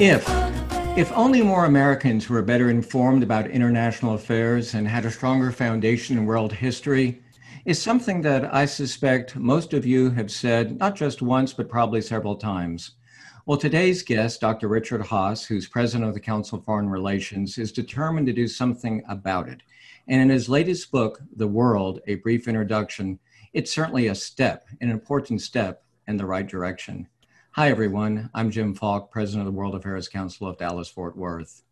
If only more Americans were better informed about international affairs and had a stronger foundation in world history, is something that I suspect most of you have said, not just once, but probably several times. Well, today's guest, Dr. Richard Haass, who's president of the Council on Foreign Relations, is determined to do something about it. And in his latest book, The World, A Brief Introduction, it's certainly a step, an important step in the right direction. Hi, everyone. I'm Jim Falk, president of the World Affairs Council of Dallas-Fort Worth.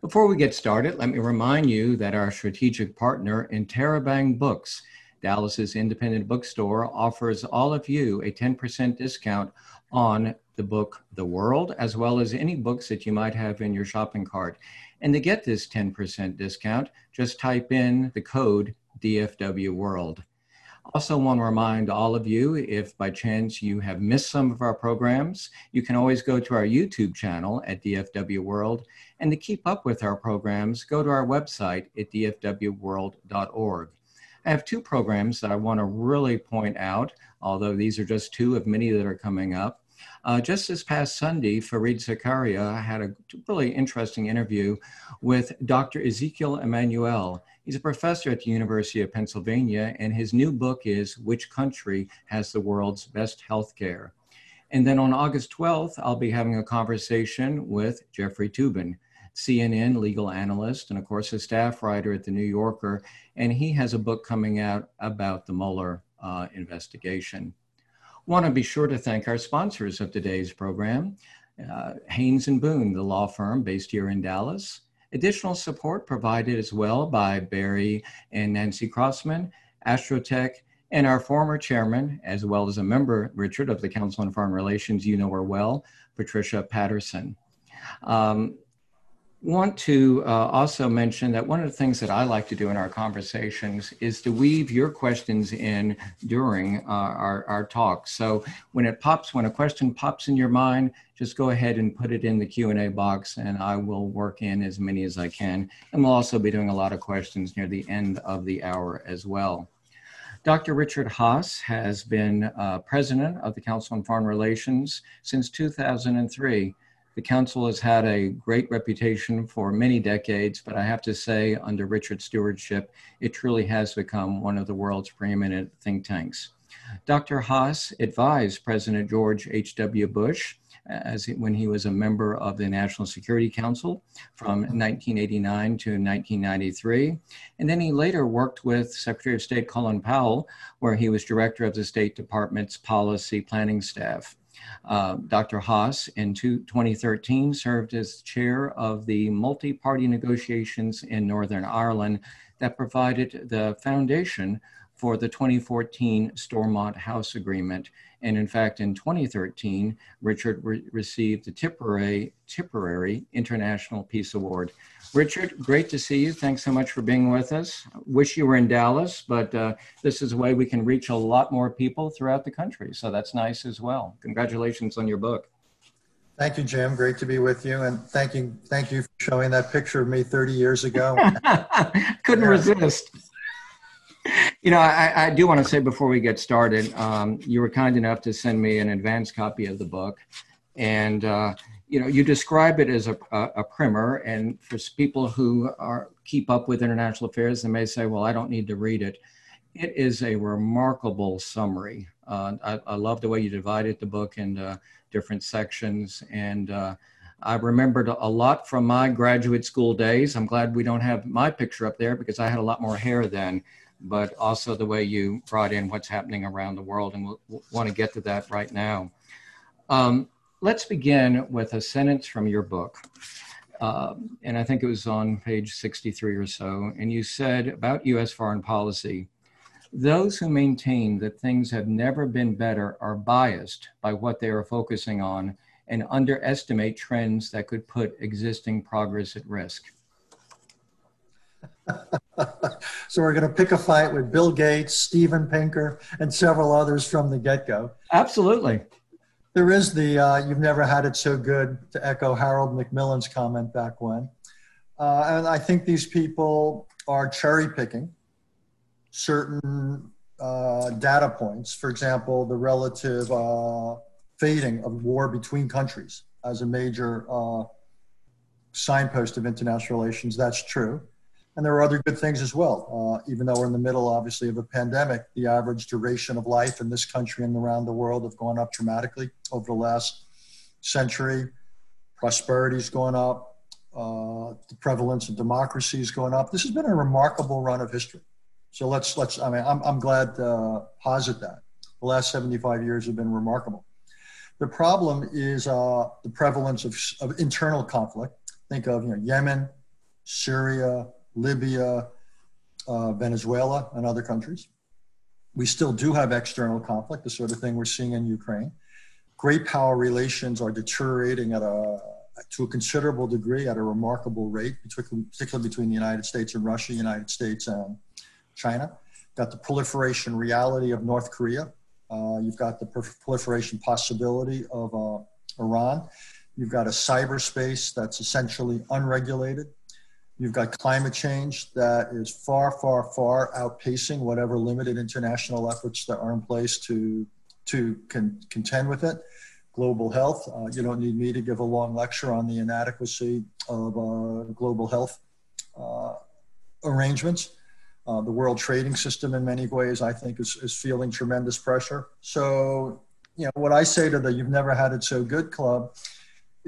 Before we get started, let me remind you that our strategic partner, Interabang Books, Dallas's independent bookstore, offers all of you a 10% discount on the book, The World, as well as any books that you might have in your shopping cart. And to get this 10% discount, just type in the code DFWWorld. Also want to remind all of you, if by chance you have missed some of our programs, you can always go to our YouTube channel at DFW World. And to keep up with our programs, go to our website at DFWWorld.org. I have two programs that I want to really point out, although these are just two of many that are coming up. Just this past Sunday, Fareed Zakaria had a really interesting interview with Dr. Ezekiel Emanuel. He's a professor at the University of Pennsylvania, and his new book is Which Country Has the World's Best Healthcare? And then on August 12th, I'll be having a conversation with Jeffrey Toobin, CNN legal analyst, and of course a staff writer at The New Yorker, and he has a book coming out about the Mueller investigation. Want to be sure to thank our sponsors of today's program, Haynes and Boone, the law firm based here in Dallas. Additional support provided as well by Barry and Nancy Crossman, Astrotech, and our former chairman, as well as a member, Richard, of the Council on Foreign Relations, you know her well, Patricia Patterson. Want to also mention that one of the things that I like to do in our conversations is to weave your questions in during our talks. So when a question pops in your mind, just go ahead and put it in the Q&A box, and I will work in as many as I can. And we'll also be doing a lot of questions near the end of the hour as well. Dr. Richard Haass has been president of the Council on Foreign Relations since 2003. The council has had a great reputation for many decades, but I have to say, under Richard's stewardship, it truly has become one of the world's preeminent think tanks. Dr. Haass advised President George H.W. Bush when he was a member of the National Security Council from 1989 to 1993. And then he later worked with Secretary of State Colin Powell, where he was director of the State Department's policy planning staff. Dr. Haass, in 2013, served as chair of the multi-party negotiations in Northern Ireland that provided the foundation for the 2014 Stormont House Agreement. And in fact, in 2013, Richard received the Tipperary International Peace Award. Richard, great to see you. Thanks so much for being with us. Wish you were in Dallas, but this is a way we can reach a lot more people throughout the country. So that's nice as well. Congratulations on your book. Thank you, Jim. Great to be with you. And thank you for showing that picture of me 30 years ago. Couldn't resist. You know, I do want to say before we get started, you were kind enough to send me an advance copy of the book. And, you know, you describe it as a primer. And for people who keep up with international affairs, they may say, well, I don't need to read it. It is a remarkable summary. I love the way you divided the book into different sections. And I remembered a lot from my graduate school days. I'm glad we don't have my picture up there because I had a lot more hair then. But also the way you brought in what's happening around the world, and we'll want to get to that right now. Let's begin with a sentence from your book, and I think it was on page 63 or so, and you said about U.S. foreign policy, those who maintain that things have never been better are biased by what they are focusing on and underestimate trends that could put existing progress at risk. So we're going to pick a fight with Bill Gates, Steven Pinker, and several others from the get-go. Absolutely. There is the you've never had it so good, to echo Harold Macmillan's comment back when. And I think these people are cherry-picking certain data points. For example, the relative fading of war between countries. as a major signpost of international relations. That's true. And there are other good things as well. Even though we're in the middle, obviously, of a pandemic, the average duration of life in this country and around the world have gone up dramatically over the last century. Prosperity's gone up. The prevalence of democracy is going up. This has been a remarkable run of history. So let's I mean, I'm glad to posit that. The last 75 years have been remarkable. The problem is the prevalence of internal conflict. Think of Yemen, Syria, Libya, Venezuela, and other countries. We still do have external conflict, the sort of thing we're seeing in Ukraine. Great power relations are deteriorating to a considerable degree at a remarkable rate, particularly between the United States and Russia, United States and China. Got the proliferation reality of North Korea. You've got the proliferation possibility of Iran. You've got a cyberspace that's essentially unregulated. You've got climate change that is far, far, far outpacing whatever limited international efforts that are in place to contend with it. Global health, you don't need me to give a long lecture on the inadequacy of global health arrangements. The world trading system in many ways, I think, is feeling tremendous pressure. So, what I say to the You've Never Had It So Good Club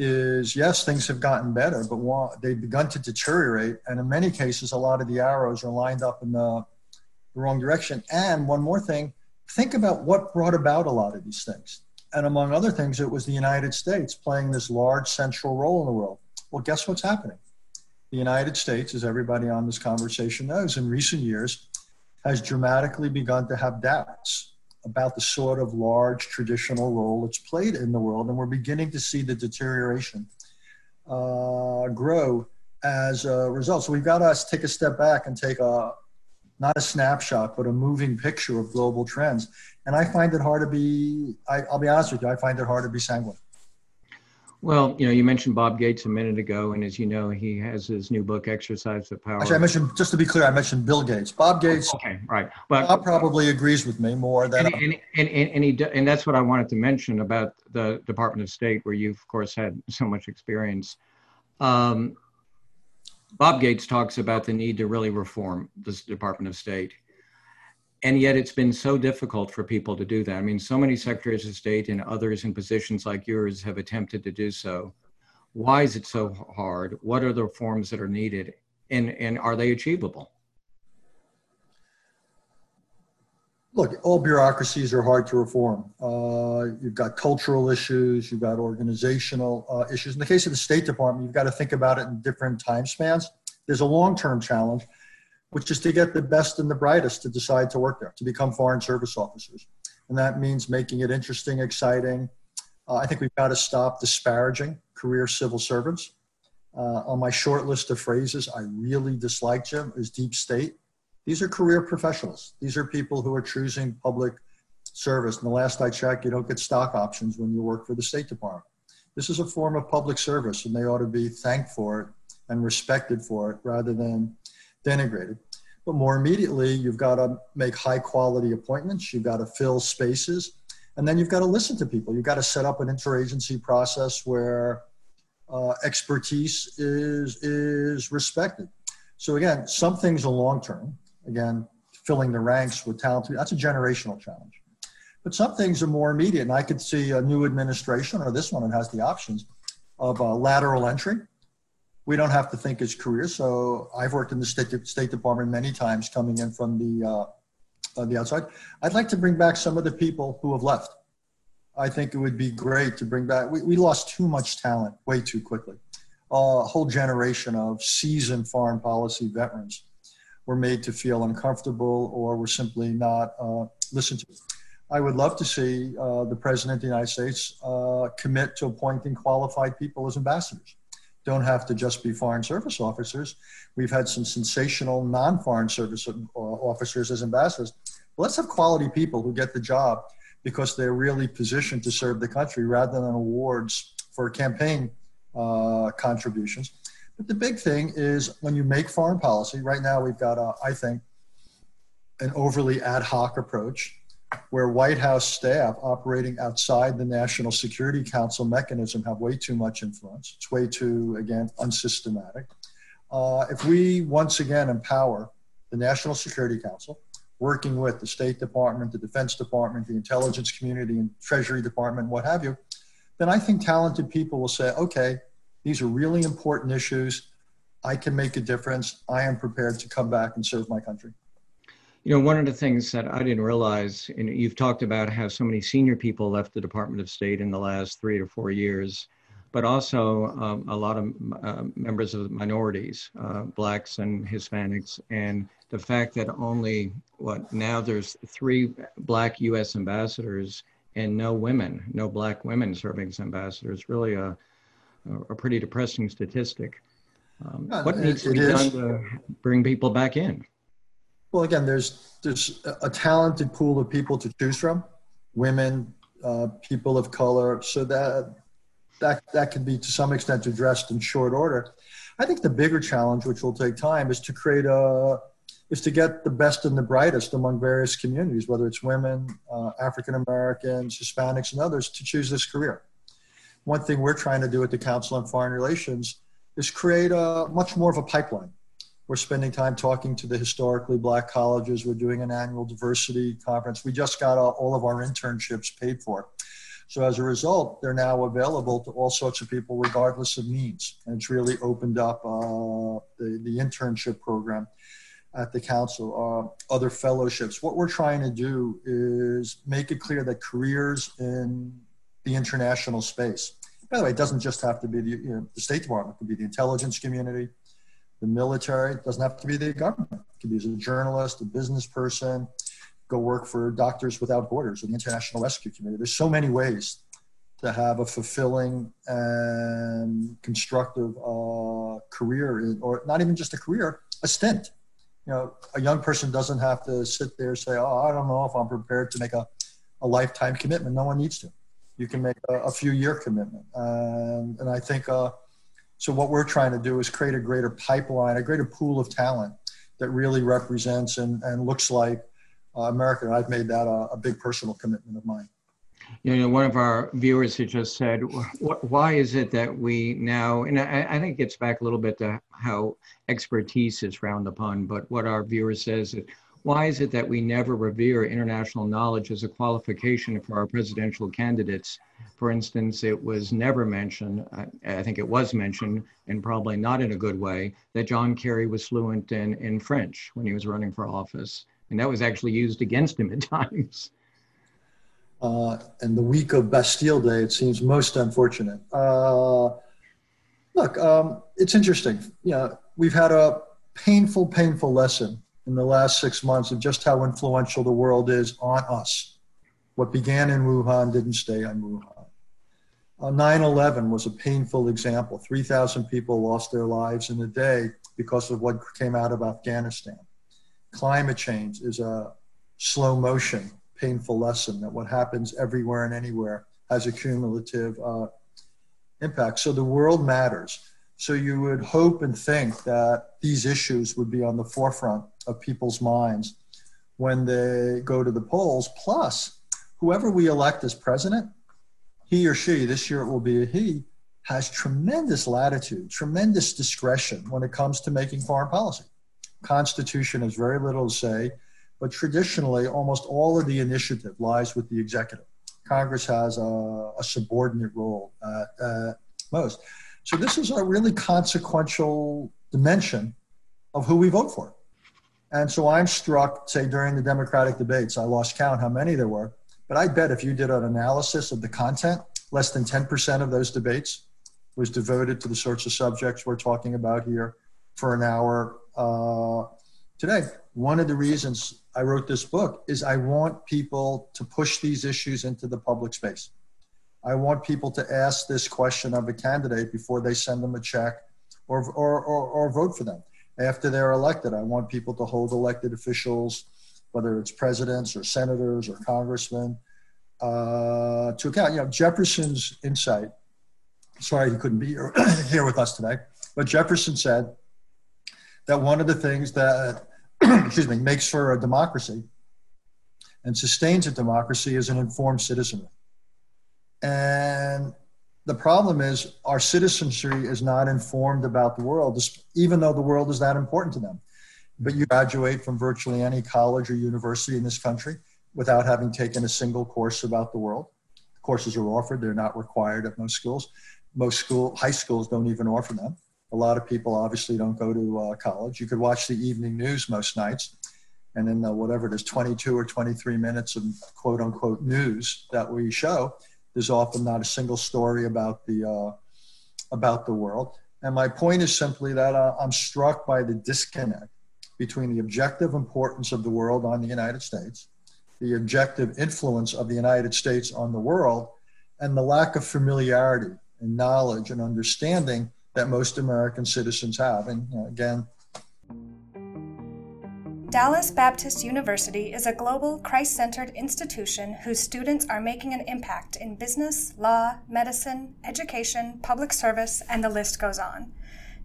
is, yes, things have gotten better, but they've begun to deteriorate. And in many cases, a lot of the arrows are lined up in the wrong direction. And one more thing, think about what brought about a lot of these things. And among other things, it was the United States playing this large central role in the world. Well, guess what's happening? The United States, as everybody on this conversation knows, in recent years, has dramatically begun to have doubts about the sort of large traditional role it's played in the world. And we're beginning to see the deterioration grow as a result. So we've got to take a step back and take not a snapshot, but a moving picture of global trends. And I find it hard to be, I'll be honest with you, I find it hard to be sanguine. Well, you mentioned Bob Gates a minute ago, and as you know, he has his new book, Exercise the Power. Actually, just to be clear, I mentioned Bill Gates. Bob Gates, okay, right. But Bob probably agrees with me more than... And that's what I wanted to mention about the Department of State, where you've, of course, had so much experience. Bob Gates talks about the need to really reform this Department of State. And yet it's been so difficult for people to do that. I mean, so many secretaries of state and others in positions like yours have attempted to do so. Why is it so hard? What are the reforms that are needed? And are they achievable? Look, all bureaucracies are hard to reform. You've got cultural issues, you've got organizational issues. In the case of the State Department, you've got to think about it in different time spans. There's a long-term challenge, which is to get the best and the brightest to decide to work there, to become foreign service officers. And that means making it interesting, exciting. I think we've got to stop disparaging career civil servants. On my short list of phrases I really dislike, Jim, is deep state. These are career professionals. These are people who are choosing public service. And the last I checked, you don't get stock options when you work for the State Department. This is a form of public service, and they ought to be thanked for it and respected for it rather than denigrated. But more immediately, you've got to make high quality appointments, you've got to fill spaces, and then you've got to listen to people. You've got to set up an interagency process where expertise is respected. So again, some things are long term. Again, filling the ranks with talent, that's a generational challenge. But some things are more immediate, and I could see a new administration, or this one, it has the options of lateral entry. We don't have to think his career. So I've worked in the State Department many times coming in from the outside. I'd like to bring back some of the people who have left. I think it would be great to bring back. We lost too much talent way too quickly. A whole generation of seasoned foreign policy veterans were made to feel uncomfortable or were simply not listened to. I would love to see the President of the United States commit to appointing qualified people as ambassadors. Don't have to just be foreign service officers. We've had some sensational non-foreign service officers as ambassadors. Well, let's have quality people who get the job because they're really positioned to serve the country rather than awards for campaign contributions. But the big thing is when you make foreign policy, right now we've got, I think, an overly ad hoc approach. where White House staff operating outside the National Security Council mechanism have way too much influence. It's way too, again, unsystematic. If we once again empower the National Security Council, working with the State Department, the Defense Department, the intelligence community, and Treasury Department, what have you, then I think talented people will say, okay, these are really important issues. I can make a difference. I am prepared to come back and serve my country. You know, one of the things that I didn't realize, and you've talked about how so many senior people left the Department of State in the last 3 to 4 years, but also a lot of members of minorities, Blacks and Hispanics, and the fact that only, what, now there's 3 Black U.S. ambassadors and no women, no Black women serving as ambassadors, really a pretty depressing statistic. What needs to be done to bring people back in? Well, again, there's a talented pool of people to choose from, women, people of color, so that can be to some extent addressed in short order. I think the bigger challenge, which will take time, is to create is to get the best and the brightest among various communities, whether it's women, African Americans, Hispanics, and others, to choose this career. One thing we're trying to do at the Council on Foreign Relations is create much more of a pipeline. We're spending time talking to the historically Black colleges. We're doing an annual diversity conference. We just got all of our internships paid for. So as a result, they're now available to all sorts of people, regardless of means. And it's really opened up the internship program at the council, other fellowships. What we're trying to do is make it clear that careers in the international space, by the way, it doesn't just have to be the State Department. It could be the intelligence community, the military. It doesn't have to be the government. It could be as a journalist, a business person, go work for Doctors Without Borders or the International Rescue Committee. There's so many ways to have a fulfilling and constructive career, or not even just a career, a stint. You know, a young person doesn't have to sit there and say, oh, I don't know if I'm prepared to make a lifetime commitment. No one needs to. You can make a few year commitment. And I think, so what we're trying to do is create a greater pipeline, a greater pool of talent that really represents and looks like America. And I've made that a big personal commitment of mine. You know, one of our viewers who just said, why is it that we now, and I think it gets back a little bit to how expertise is frowned upon, but what our viewer says is, why is it that we never revere international knowledge as a qualification for our presidential candidates? For instance, it was never mentioned, I think it was mentioned, and probably not in a good way, that John Kerry was fluent in French when he was running for office. And that was actually used against him at times. And the week of Bastille Day, it seems most unfortunate. Look, it's interesting. You know, we've had a painful, painful lesson in the last 6 months of just how influential the world is on us. What began in Wuhan didn't stay in Wuhan. 9/11 was a painful example. 3,000 people lost their lives in a day because of what came out of Afghanistan. Climate change is a slow motion, painful lesson that what happens everywhere and anywhere has a cumulative impact. So the world matters. So you would hope and think that these issues would be on the forefront of people's minds when they go to the polls. Plus, whoever we elect as president, he or she, this year it will be a he, has tremendous latitude, tremendous discretion when it comes to making foreign policy. Constitution has very little to say, but traditionally, almost all of the initiative lies with the executive. Congress has a subordinate role at most. So this is a really consequential dimension of who we vote for. And so I'm struck, say, during the Democratic debates, I lost count how many there were, but I bet if you did an analysis of the content, less than 10% of those debates was devoted to the sorts of subjects we're talking about here for an hour today. One of the reasons I wrote this book is I want people to push these issues into the public space. I want people to ask this question of a candidate before they send them a check or vote for them. After they're elected, I want people to hold elected officials, whether it's presidents or senators or congressmen, to account. You know, Jefferson's insight, sorry he couldn't be here with us today, but Jefferson said that one of the things that makes for a democracy and sustains a democracy is an informed citizenry. And the problem is our citizenry is not informed about the world, even though the world is that important to them. But you graduate from virtually any college or university in this country without having taken a single course about the world. Courses are offered. They're not required at most schools. High schools don't even offer them. A lot of people obviously don't go to college. You could watch the evening news most nights, and then whatever it is, 22 or 23 minutes of quote unquote news that we show, there's often not a single story about the world. And my point is simply that I'm struck by the disconnect between the objective importance of the world on the United States, the objective influence of the United States on the world, and the lack of familiarity and knowledge and understanding that most American citizens have. And again, Dallas Baptist University is a global Christ-centered institution whose students are making an impact in business, law, medicine, education, public service, and the list goes on.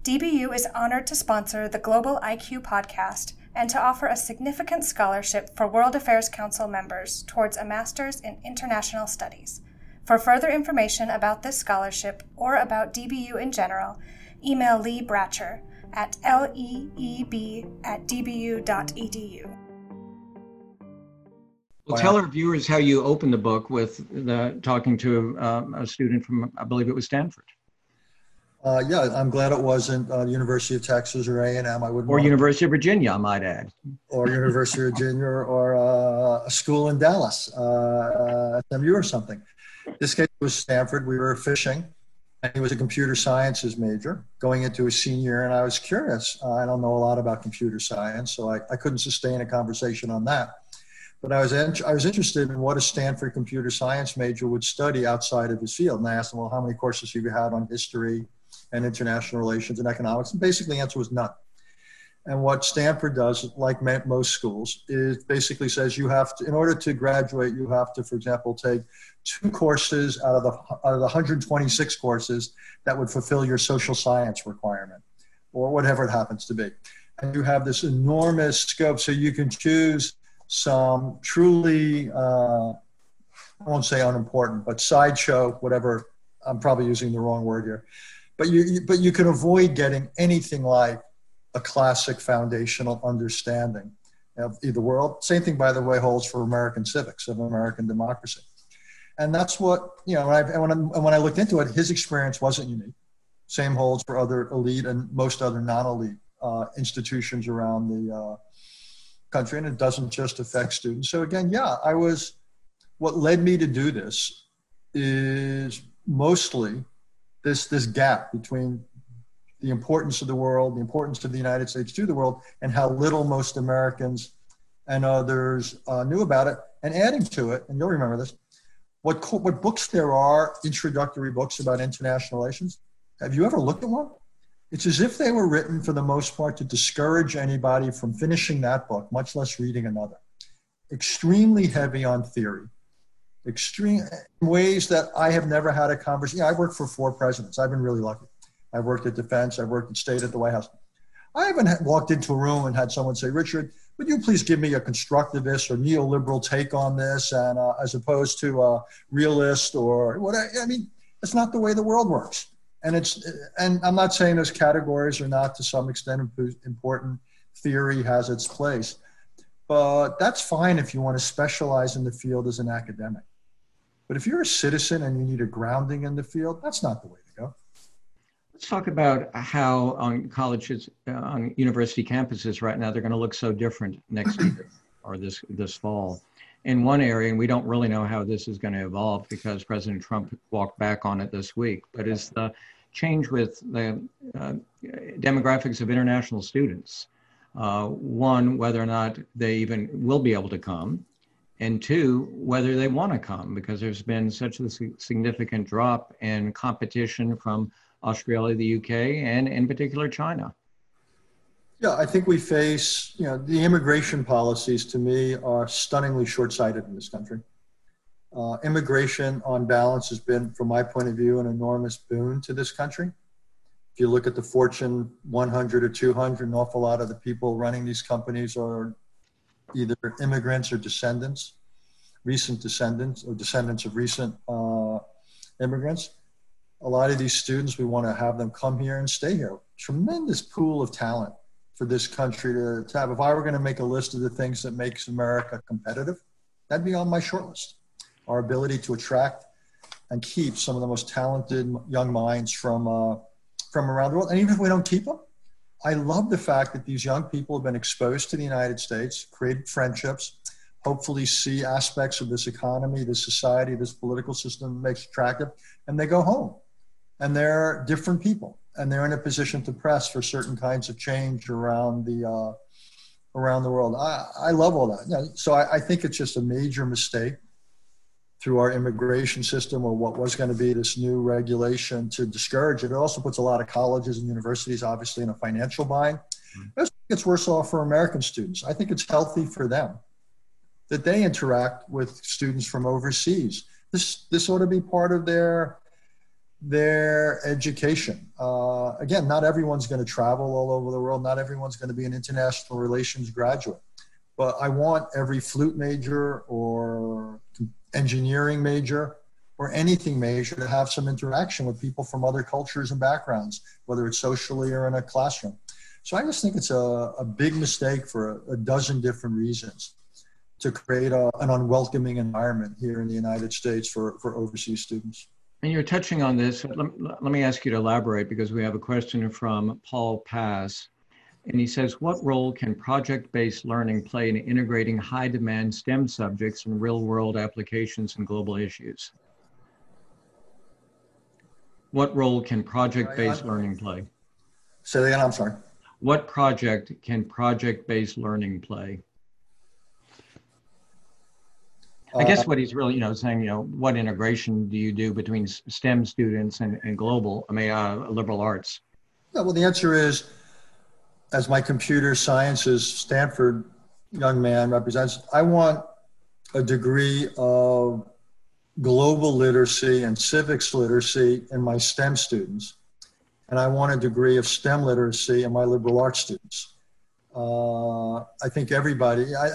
DBU is honored to sponsor the Global IQ podcast and to offer a significant scholarship for World Affairs Council members towards a master's in international studies. For further information about this scholarship or about DBU in general, email Lee Bratcher at leeb@dbu.edu. Well, tell our viewers how you opened the book with talking to a student from, I believe it was Stanford. Yeah, I'm glad it wasn't University of Texas or A&M. Or University of Virginia, I might add. Or University of Virginia or a school in Dallas, SMU or something. This case was Stanford. We were fishing, and he was a computer sciences major going into his senior year, and I was curious. I don't know a lot about computer science, so I couldn't sustain a conversation on that. But I was interested in what a Stanford computer science major would study outside of his field. And I asked him, well, how many courses have you had on history and international relations and economics? And basically the answer was none. And what Stanford does, like most schools, is basically says you have to, in order to graduate, you have to, for example, take two courses out of the 126 courses that would fulfill your social science requirement, or whatever it happens to be. And you have this enormous scope, so you can choose some truly, I won't say unimportant, but sideshow, whatever, I'm probably using the wrong word here. But you can avoid getting anything like a classic foundational understanding of the world. Same thing, by the way, holds for American civics, of American democracy. And that's what, you know, when I looked into it, his experience wasn't unique. Same holds for other elite and most other non-elite institutions around the country, and it doesn't just affect students. So again, yeah, what led me to do this is mostly this gap between the importance of the world, the importance of the United States to the world, and how little most Americans and others knew about it. And adding to it, and you'll remember this, what books there are, introductory books about international relations. Have you ever looked at one? It's as if they were written for the most part to discourage anybody from finishing that book, much less reading another. Extremely heavy on theory. Extreme in ways that I have never had a conversation. You know, I've worked for 4 presidents. I've been really lucky. I've worked at Defense. I've worked at State, at the White House. I haven't walked into a room and had someone say, Richard, would you please give me a constructivist or neoliberal take on this, and as opposed to a realist or what? I mean, it's not the way the world works. And I'm not saying those categories are not to some extent important. Theory has its place. But that's fine if you want to specialize in the field as an academic. But if you're a citizen and you need a grounding in the field, that's not the way to go. Let's talk about how on colleges, on university campuses right now, they're going to look so different next year or this fall. In one area, and we don't really know how this is going to evolve because President Trump walked back on it this week, but is the change with the demographics of international students. One, whether or not they even will be able to come, and 2, whether they want to come, because there's been such a significant drop in competition from Australia, the UK, and in particular China. Yeah, I think we face, you know, the immigration policies to me are stunningly short-sighted in this country. Immigration on balance has been, from my point of view, an enormous boon to this country. If you look at the Fortune 100 or 200, an awful lot of the people running these companies are either immigrants or descendants recent descendants or descendants of recent immigrants. A lot of these students, we want to have them come here and stay here. Tremendous pool of talent for this country to have. If I were going to make a list of the things that makes America competitive, that'd be on my short list. Our ability to attract and keep some of the most talented young minds from around the world. And even if we don't keep them, I love the fact that these young people have been exposed to the United States, created friendships, hopefully see aspects of this economy, this society, this political system that makes attractive, and they go home. And they're different people, and they're in a position to press for certain kinds of change around the world. I love all that. Yeah, so I think it's just a major mistake through our immigration system, or what was going to be this new regulation, to discourage it. It also puts a lot of colleges and universities, obviously, in a financial bind. Mm-hmm. It's worse off for American students. I think it's healthy for them that they interact with students from overseas. This ought to be part of their education. Again, not everyone's going to travel all over the world. Not everyone's going to be an international relations graduate. But I want every flute major or engineering major or anything major to have some interaction with people from other cultures and backgrounds, whether it's socially or in a classroom. So I just think it's a big mistake for a dozen different reasons to create an unwelcoming environment here in the United States for overseas students. And you're touching on this. Let me ask you to elaborate, because we have a question from Paul Paz. And he says, what role can project-based learning play in integrating high-demand STEM subjects and real-world applications and global issues? What role can project-based learning play? Say that again, I'm sorry. What project can project-based learning play? I guess what he's really, saying, what integration do you do between STEM students and global, liberal arts? Yeah, well, the answer is, as my computer sciences Stanford young man represents, I want a degree of global literacy and civics literacy in my STEM students. And I want a degree of STEM literacy in my liberal arts students. I think I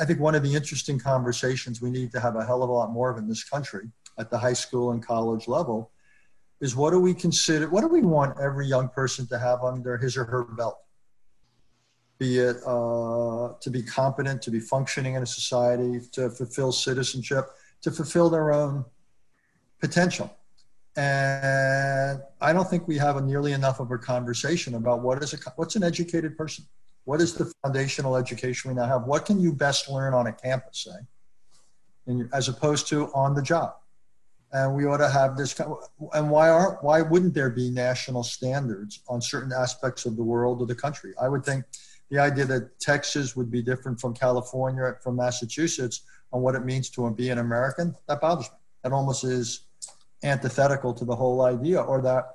think one of the interesting conversations we need to have a hell of a lot more of in this country at the high school and college level is what do we want every young person to have under his or her belt? Be it to be competent, to be functioning in a society, to fulfill citizenship, to fulfill their own potential. And I don't think we have nearly enough of a conversation about what's an educated person? What is the foundational education we now have? What can you best learn on a campus, as opposed to on the job? And we ought to have this. And why wouldn't there be national standards on certain aspects of the world or the country? I would think the idea that Texas would be different from California, from Massachusetts, on what it means to be an American, that bothers me. That almost is antithetical to the whole idea, or that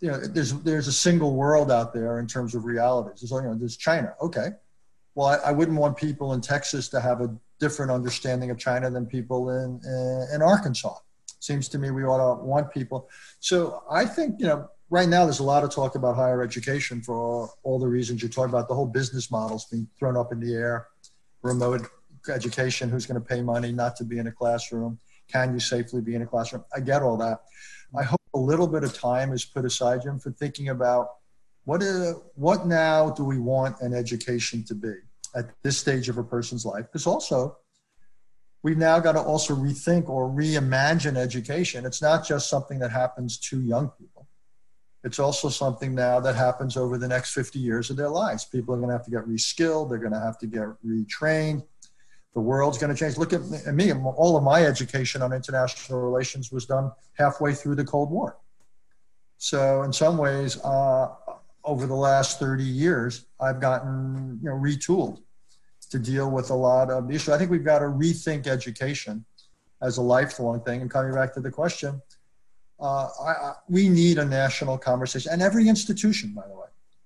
there's a single world out there in terms of realities. There's China. Okay. Well, I wouldn't want people in Texas to have a different understanding of China than people in Arkansas. Seems to me we ought to want people. So I think, right now there's a lot of talk about higher education for all the reasons you're talking about. The whole business model's being thrown up in the air. Remote education, who's going to pay money not to be in a classroom? Can you safely be in a classroom? I get all that. I hope a little bit of time is put aside, Jim, for thinking about what now do we want an education to be at this stage of a person's life? Because also, we've now got to also rethink or reimagine education. It's not just something that happens to young people. It's also something now that happens over the next 50 years of their lives. People are going to have to get reskilled. They're going to have to get retrained. The world's going to change. Look at me. All of my education on international relations was done halfway through the Cold War. So in some ways, over the last 30 years, I've gotten retooled to deal with a lot of issues. I think we've got to rethink education as a lifelong thing. And coming back to the question, we need a national conversation. And every institution, by the way.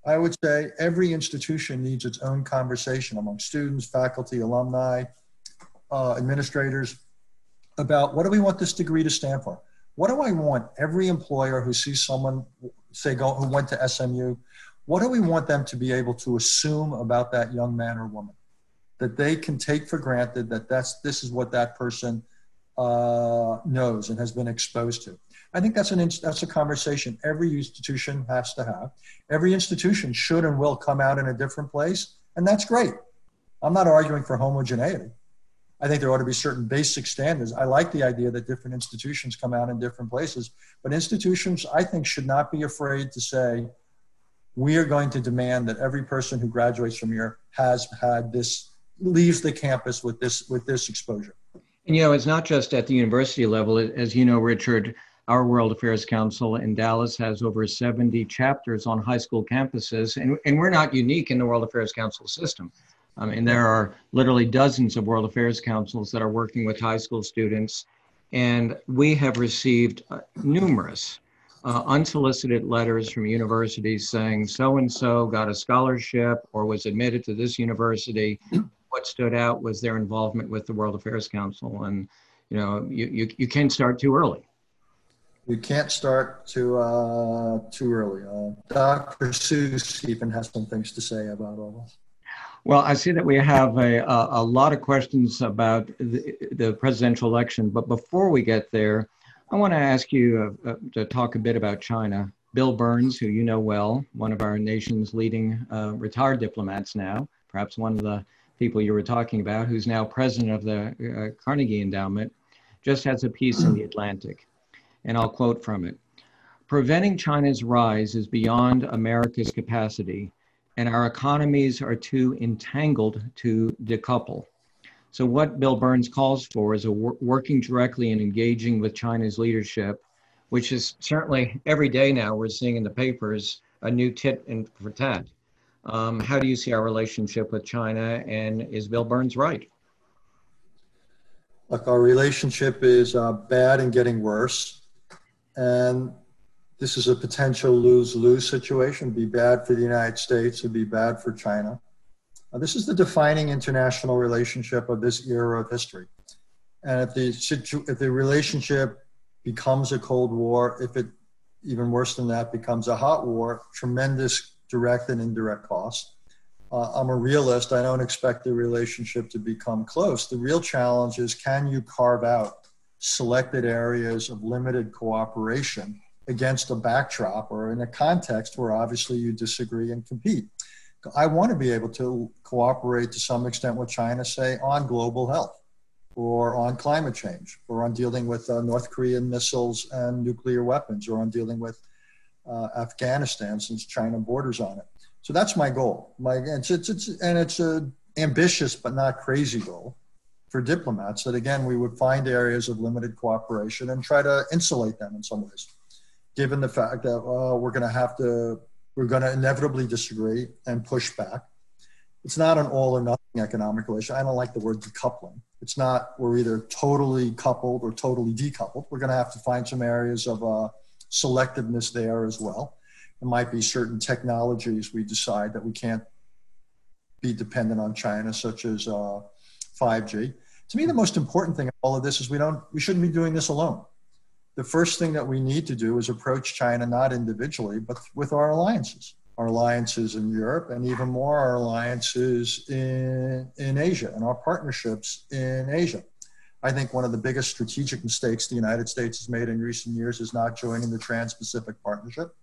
I would say every institution needs its own conversation among students, faculty, alumni, administrators about what do we want this degree to stand for? What do I want every employer who sees someone, who went to SMU, what do we want them to be able to assume about that young man or woman? that they can take for granted that this is what that person knows and has been exposed to. I think that's a conversation every institution has to have. Every institution should and will come out in a different place, and that's great. I'm not arguing for homogeneity. I think there ought to be certain basic standards. I like the idea that different institutions come out in different places, but institutions, I think, should not be afraid to say, we are going to demand that every person who graduates from here has had this, leaves the campus with this exposure. And, you know, it's not just at the university level. As you know, Richard, our World Affairs Council in Dallas has over 70 chapters on high school campuses, and we're not unique in the World Affairs Council system. I mean, there are literally dozens of World Affairs Councils that are working with high school students, and we have received numerous unsolicited letters from universities saying so-and-so got a scholarship or was admitted to this university. What stood out was their involvement with the World Affairs Council, and you know, you can't start too early. You can't start too early. Dr. Seuss even has some things to say about all this. Well, I see that we have a lot of questions about the presidential election, but before we get there, I want to ask you to talk a bit about China. Bill Burns, who you know well, one of our nation's leading retired diplomats now, perhaps one of the people you were talking about, who's now president of the Carnegie Endowment, just has a piece in The Atlantic, and I'll quote from it. "Preventing China's rise is beyond America's capacity, and our economies are too entangled to decouple." So what Bill Burns calls for is working directly and engaging with China's leadership, which is certainly every day now we're seeing in the papers a new tit and for tat. How do you see our relationship with China, and is Bill Burns right? Look, our relationship is bad and getting worse. And this is a potential lose-lose situation. It'd be bad for the United States, it'd be bad for China. This is the defining international relationship of this era of history. And if the relationship becomes a Cold War, if it, even worse than that, becomes a hot war, tremendous direct and indirect cost. I'm a realist. I don't expect the relationship to become close. The real challenge is, can you carve out selected areas of limited cooperation against a backdrop or in a context where obviously you disagree and compete. I want to be able to cooperate to some extent with China, say, on global health or on climate change or on dealing with North Korean missiles and nuclear weapons or on dealing with Afghanistan, since China borders on it. So that's my goal. It's an ambitious but not crazy goal for diplomats that, again, we would find areas of limited cooperation and try to insulate them in some ways, given the fact that we're going to inevitably disagree and push back. It's not an all or nothing economic relation. I don't like the word decoupling. It's not, we're either totally coupled or totally decoupled. We're going to have to find some areas of selectiveness there as well. It might be certain technologies we decide that we can't be dependent on China, such as 5G. To me, the most important thing of all of this is we shouldn't be doing this alone. The first thing that we need to do is approach China not individually, but with our alliances in Europe, and even more our alliances in Asia and our partnerships in Asia. I think one of the biggest strategic mistakes the United States has made in recent years is not joining the Trans-Pacific Partnership.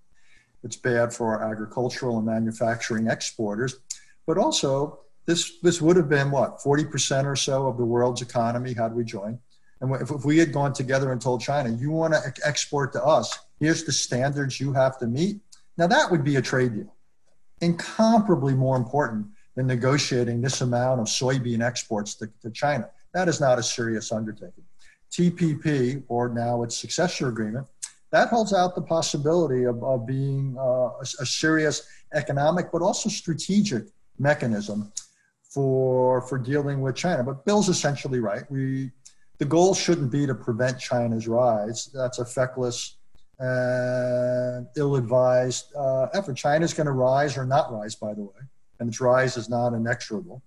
It's bad for our agricultural and manufacturing exporters, but also this would have been, 40% or so of the world's economy had we joined. And if we had gone together and told China, you want to export to us, here's the standards you have to meet. Now that would be a trade deal, incomparably more important than negotiating this amount of soybean exports to China. That is not a serious undertaking. TPP, or now its successor agreement, that holds out the possibility of being a serious economic, but also strategic mechanism for dealing with China. But Bill's essentially right. The goal shouldn't be to prevent China's rise. That's a feckless and ill-advised effort. China's going to rise or not rise, by the way, and its rise is not inexorable,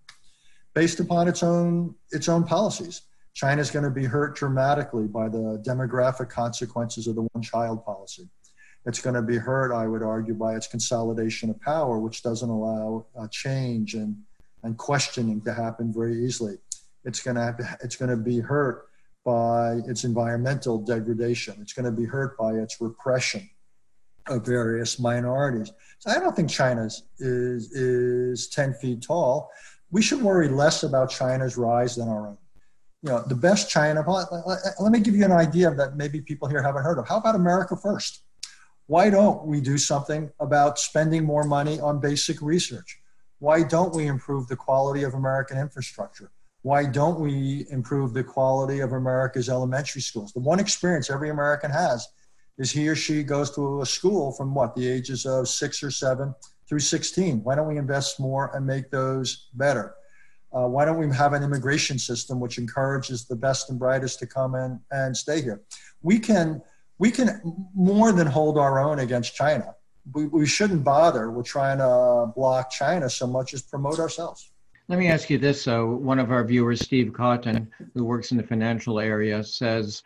based upon its own policies. China's going to be hurt dramatically by the demographic consequences of the one-child policy. It's going to be hurt, I would argue, by its consolidation of power, which doesn't allow change and and questioning to happen very easily. It's going to be hurt by its environmental degradation. It's going to be hurt by its repression of various minorities. So I don't think China is 10 feet tall. We should worry less about China's rise than our own. You know, the best China, let me give you an idea that maybe people here haven't heard of. How about America First? Why don't we do something about spending more money on basic research? Why don't we improve the quality of American infrastructure? Why don't we improve the quality of America's elementary schools? The one experience every American has is he or she goes to a school from what, the ages of 6 or 7 through 16. Why don't we invest more and make those better? Why don't we have an immigration system which encourages the best and brightest to come in and stay here? We can more than hold our own against China. We shouldn't bother with trying to block China so much as promote ourselves. Let me ask you this, though. One of our viewers, Steve Cotton, who works in the financial area, says,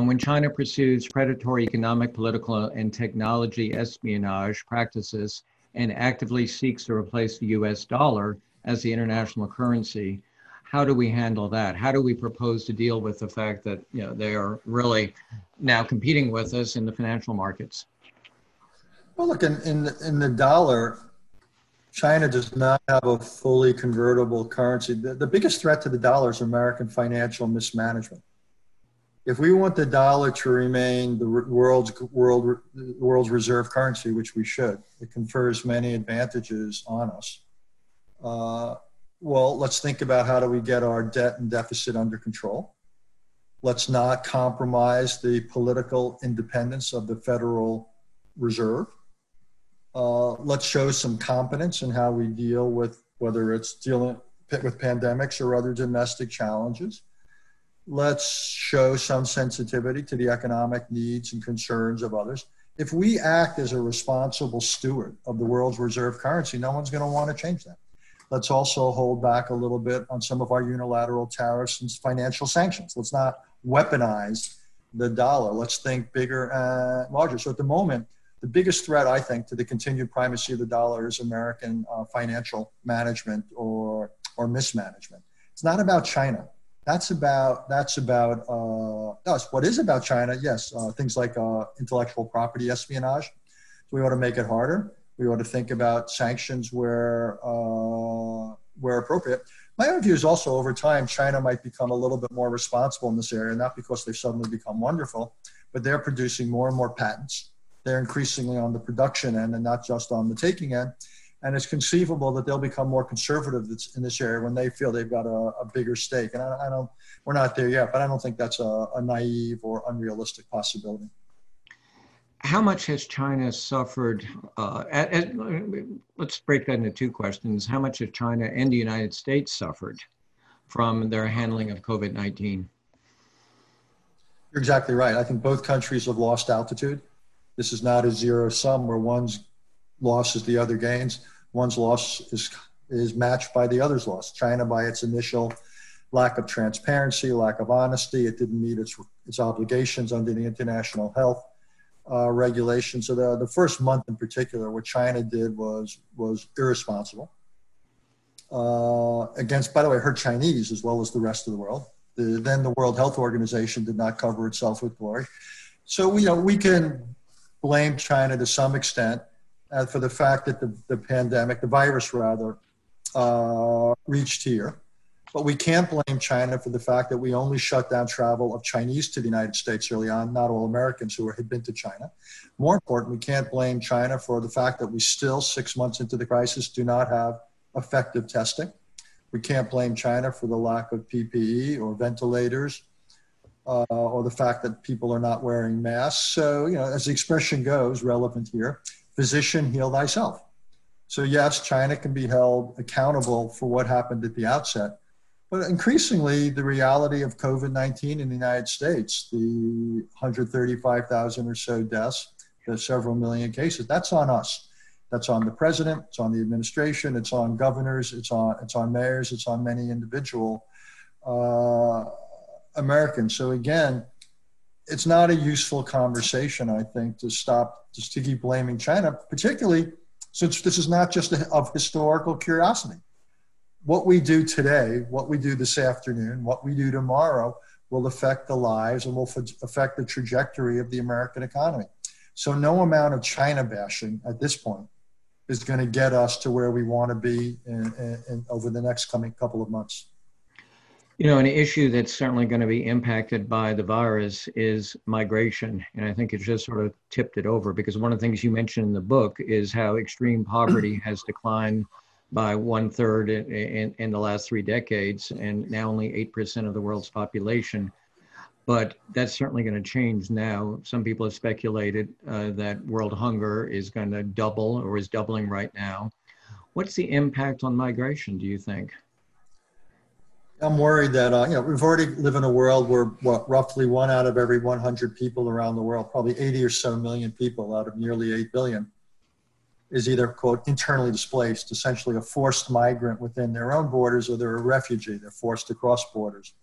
when China pursues predatory economic, political, and technology espionage practices and actively seeks to replace the U.S. dollar as the international currency, how do we handle that? How do we propose to deal with the fact that, you know, they are really now competing with us in the financial markets? Well, look, in the dollar, China does not have a fully convertible currency. The biggest threat to the dollar is American financial mismanagement. If we want the dollar to remain the world's reserve currency, which we should, it confers many advantages on us. Well, let's think about how do we get our debt and deficit under control. Let's not compromise the political independence of the Federal Reserve. Let's show some competence in how we deal with, whether it's dealing with pandemics or other domestic challenges. Let's show some sensitivity to the economic needs and concerns of others. If we act as a responsible steward of the world's reserve currency, no one's going to want to change that. Let's also hold back a little bit on some of our unilateral tariffs and financial sanctions. Let's not weaponize the dollar. Let's think bigger and larger. So at the moment, the biggest threat, I think, to the continued primacy of the dollar is American financial management or mismanagement. It's not about China. That's about us. What is about China? Yes, things like intellectual property espionage. So we ought to make it harder. We ought to think about sanctions where appropriate. My own view is also over time, China might become a little bit more responsible in this area, not because they've suddenly become wonderful, but they're producing more and more patents. They're increasingly on the production end and not just on the taking end. And it's conceivable that they'll become more conservative in this area when they feel they've got a bigger stake. And we're not there yet, but I don't think that's a naive or unrealistic possibility. How much has China suffered? Let's break that into two questions. How much have China and the United States suffered from their handling of COVID-19? You're exactly right. I think both countries have lost altitude. This is not a zero sum where one's loss is the other gains. One's loss is matched by the other's loss. China, by its initial lack of transparency, lack of honesty, it didn't meet its obligations under the international health regulations. So the first month in particular, what China did was irresponsible. Against, by the way, her Chinese as well as the rest of the world. Then the World Health Organization did not cover itself with glory. So we can blame China to some extent for the fact that the pandemic, the virus rather, reached here. But we can't blame China for the fact that we only shut down travel of Chinese to the United States early on, not all Americans who had been to China. More important, we can't blame China for the fact that we still, 6 months into the crisis, do not have effective testing. We can't blame China for the lack of PPE or ventilators or the fact that people are not wearing masks. So, as the expression goes, relevant here, physician, heal thyself. So yes, China can be held accountable for what happened at the outset, but increasingly the reality of COVID-19 in the United States, the 135,000 or so deaths, the several million cases, that's on us. That's on the president, it's on the administration, it's on governors, it's on mayors, it's on many individual Americans. So again, it's not a useful conversation, I think, to stop, just to keep blaming China, particularly since this is not just of historical curiosity. what we do today, what we do this afternoon, what we do tomorrow will affect the lives and will affect the trajectory of the American economy. So no amount of China bashing at this point is going to get us to where we want to be in over the next coming couple of months. You know, an issue that's certainly going to be impacted by the virus is migration. And I think it's just sort of tipped it over, because one of the things you mentioned in the book is how extreme poverty has declined by 1/3 in the last 3 decades, and now only 8% of the world's population. But that's certainly going to change now. Some people have speculated that world hunger is going to double or is doubling right now. What's the impact on migration, do you think? I'm worried that, you know, we've already live in a world where roughly 1 out of every 100 people around the world, probably 80 or so million people out of nearly 8 billion, is either, quote, internally displaced, essentially a forced migrant within their own borders, or they're a refugee, they're forced to cross borders.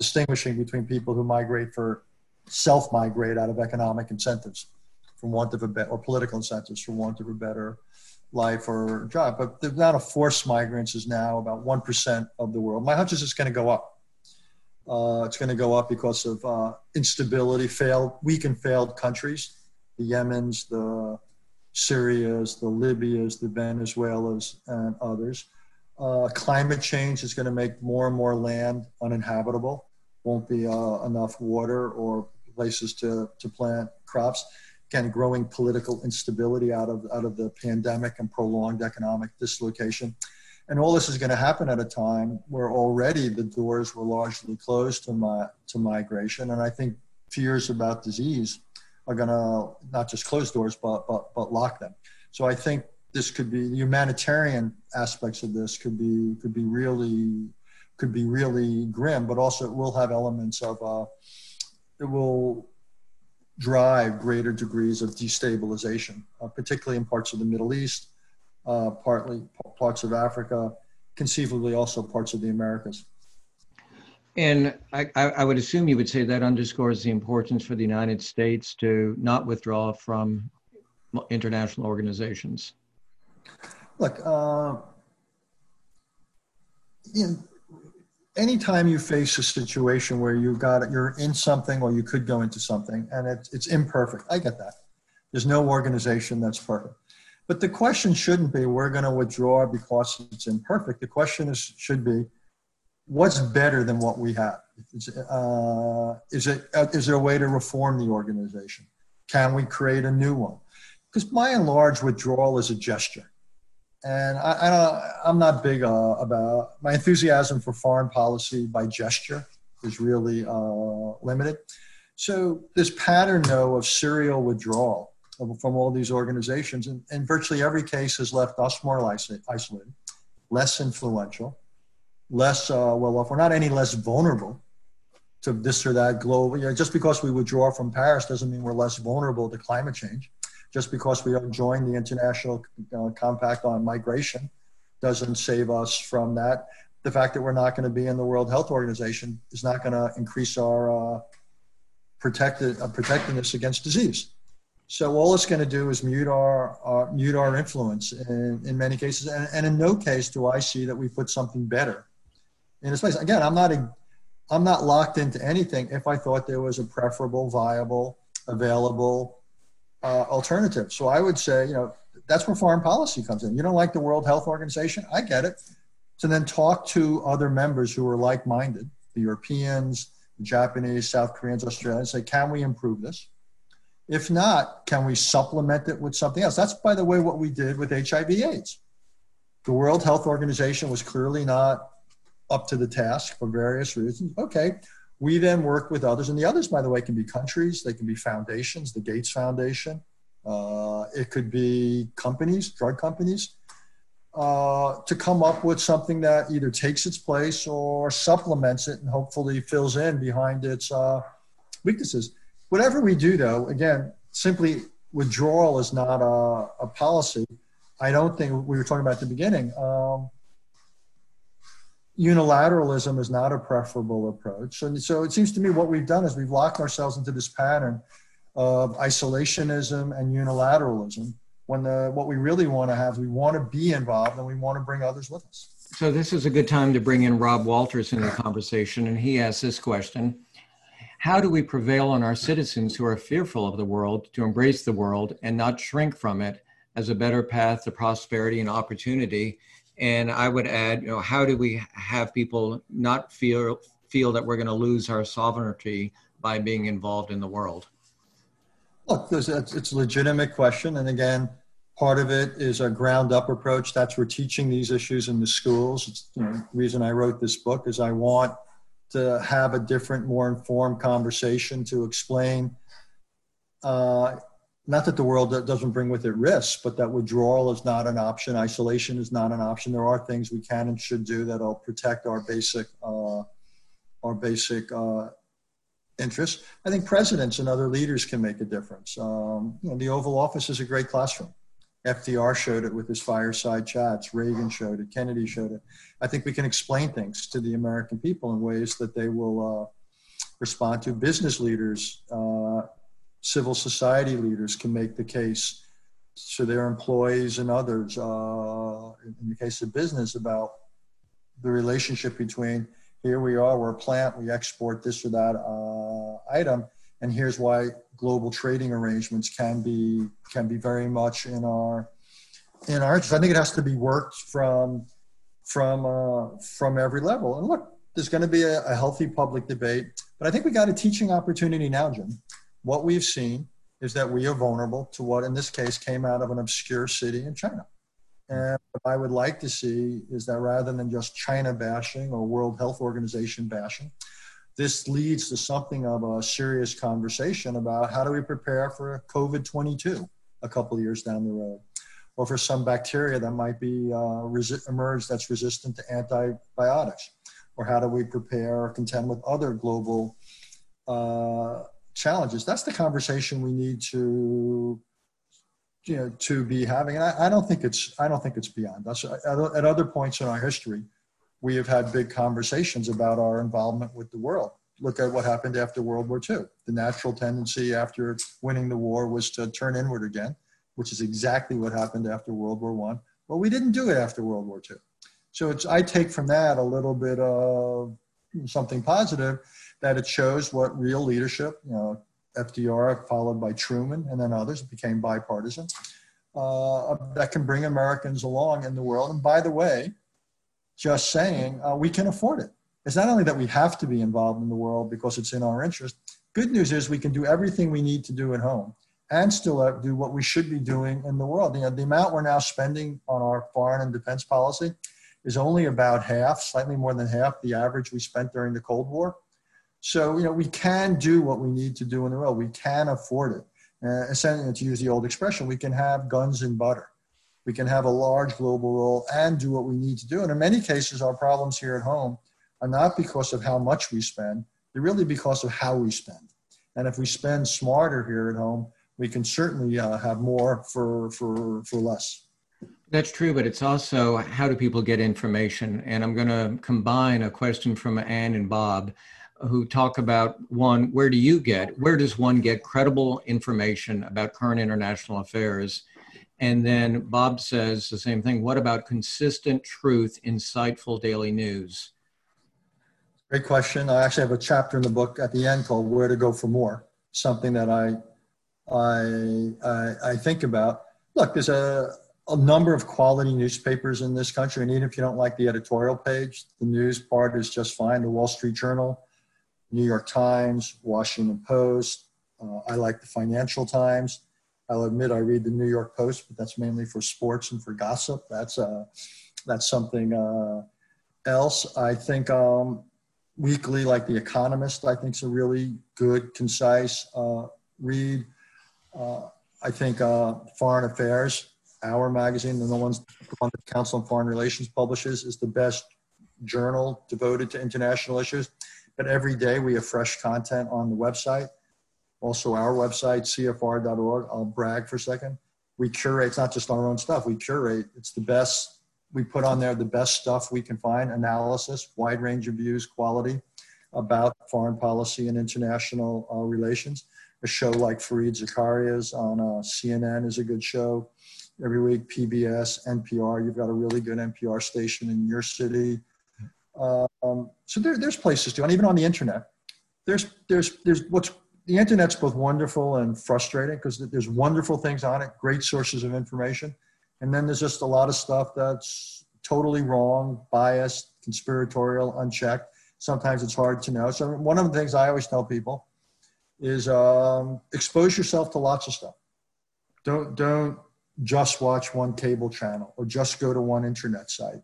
Distinguishing between people who migrate for self-migrate out of economic incentives from want of a better, or political incentives from want of a better life or job. But the amount of forced migrants is now about 1% of the world. My hunch is it's going to go up. It's going to go up because of instability, weak and failed countries, the Yemens, the Syrias, the Libyas, the Venezuelas, and others. Climate change is going to make more and more land uninhabitable. Won't be enough water or places to plant crops. Again, growing political instability out of the pandemic and prolonged economic dislocation. And all this is going to happen at a time where already the doors were largely closed to migration. And I think fears about disease are going to not just close doors, but lock them. So I think this could be, the humanitarian aspects of this could be really grim, but also it will have elements of it will drive greater degrees of destabilization, particularly in parts of the Middle East, partly parts of Africa, conceivably also parts of the Americas. And I would assume you would say that underscores the importance for the United States to not withdraw from international organizations. Look, anytime you face a situation where you're in something or you could go into something and it's imperfect, I get that. There's no organization that's perfect. But the question shouldn't be, we're going to withdraw because it's imperfect. The question should be, what's better than what we have? Is there a way to reform the organization? Can we create a new one? Because by and large, withdrawal is a gesture. And I'm not big about, my enthusiasm for foreign policy by gesture is really limited. So this pattern, though, of serial withdrawal from all these organizations, and virtually every case has left us more isolated, less influential, less well-off. We're not any less vulnerable to this or that global. You know, just because we withdraw from Paris doesn't mean we're less vulnerable to climate change. Just because we don't join the International Compact on Migration doesn't save us from that. The fact that we're not going to be in the World Health Organization is not going to increase our protectiveness against disease. So all it's going to do is mute our influence in many cases. And in no case do I see that we put something better in its place. Again, I'm not locked into anything if I thought there was a preferable, viable, available alternative. So I would say, you know, that's where foreign policy comes in. You don't like the World Health Organization? I get it. So then talk to other members who are like-minded, the Europeans, the Japanese, South Koreans, Australians, say, can we improve this? If not, can we supplement it with something else? That's, by the way, what we did with HIV/AIDS. The World Health Organization was clearly not up to the task for various reasons. Okay. We then work with others, and the others, by the way, can be countries, they can be foundations, the Gates Foundation, it could be companies, drug companies, to come up with something that either takes its place or supplements it and hopefully fills in behind its weaknesses. Whatever we do, though, again, simply withdrawal is not a policy. I don't think, we were talking about at the beginning, unilateralism is not a preferable approach. And so it seems to me what we've done is we've locked ourselves into this pattern of isolationism and unilateralism when what we really want to have, we want to be involved and we want to bring others with us. So this is a good time to bring in Rob Walters into the conversation, and he asked this question. How do we prevail on our citizens who are fearful of the world to embrace the world and not shrink from it as a better path to prosperity and opportunity? And I would add, you know, how do we have people not feel that we're going to lose our sovereignty by being involved in the world? Look, it's a legitimate question. And again, part of it is a ground up approach. That's where we're teaching these issues in the schools. It's, you know, the reason I wrote this book is I want to have a different, more informed conversation to explain, not that the world doesn't bring with it risks, but that withdrawal is not an option. Isolation is not an option. There are things we can and should do that'll protect our basic interests. I think presidents and other leaders can make a difference. You know, the Oval Office is a great classroom. FDR showed it with his fireside chats. Reagan showed it. Kennedy showed it. I think we can explain things to the American people in ways that they will respond to. Business leaders, civil society leaders can make the case to their employees and others, in the case of business, about the relationship between here we are, we're a plant, we export this or that item, and here's why global trading arrangements can be very much in our interest. I think it has to be worked from every level. And look, there's going to be a healthy public debate, but I think we got a teaching opportunity now, Jim. What we've seen is that we are vulnerable to what, in this case, came out of an obscure city in China. And what I would like to see is that rather than just China bashing or World Health Organization bashing, this leads to something of a serious conversation about how do we prepare for COVID-22 a couple of years down the road, or for some bacteria that might be emerge that's resistant to antibiotics, or how do we prepare or contend with other global challenges. That's the conversation we need to be having, and I don't think it's beyond us. At other points in our history, we have had big conversations about our involvement with the world. Look at what happened after World War II. The natural tendency after winning the war was to turn inward again, which is exactly what happened after World War I. Well, we didn't do it after World War II. So I take from that a little bit of something positive, that it shows what real leadership, you know, FDR followed by Truman and then others, became bipartisan, that can bring Americans along in the world. And by the way, just saying, we can afford it. It's not only that we have to be involved in the world because it's in our interest. Good news is we can do everything we need to do at home and still do what we should be doing in the world. You know, the amount we're now spending on our foreign and defense policy is only about half, slightly more than half the average we spent during the Cold War. So, you know, we can do what we need to do in the world. We can afford it. Essentially, to use the old expression, we can have guns and butter. We can have a large global role and do what we need to do. And in many cases, our problems here at home are not because of how much we spend. They're really because of how we spend. And if we spend smarter here at home, we can certainly have more for less. That's true, but it's also how do people get information? And I'm going to combine a question from Ann and Bob, who talk about, one, where does one get credible information about current international affairs? And then Bob says the same thing. What about consistent truth, insightful daily news? Great question. I actually have a chapter in the book at the end called Where to Go for More, something that I think about. Look, there's a number of quality newspapers in this country, and even if you don't like the editorial page, the news part is just fine. The Wall Street Journal, New York Times, Washington Post. I like the Financial Times. I'll admit I read the New York Post, but that's mainly for sports and for gossip. That's something else. I think weekly, like The Economist, I think is a really good, concise read. I think Foreign Affairs, Our Magazine, the one that Council on Foreign Relations publishes, is the best journal devoted to international issues. But every day we have fresh content on the website. Also, our website, CFR.org, I'll brag for a second. We curate, it's not just our own stuff, we curate, it's the best, we put on there the best stuff we can find, analysis, wide range of views, quality, about foreign policy and international relations. A show like Fareed Zakaria's on CNN is a good show. every week, PBS, NPR. You've got a really good NPR station in your city. So there's places to, and even on the internet, there's what's, the internet's both wonderful and frustrating because there's wonderful things on it, great sources of information. And then there's just a lot of stuff that's totally wrong, biased, conspiratorial, unchecked. Sometimes it's hard to know. So one of the things I always tell people is expose yourself to lots of stuff. Don't just watch one cable channel or just go to one internet site.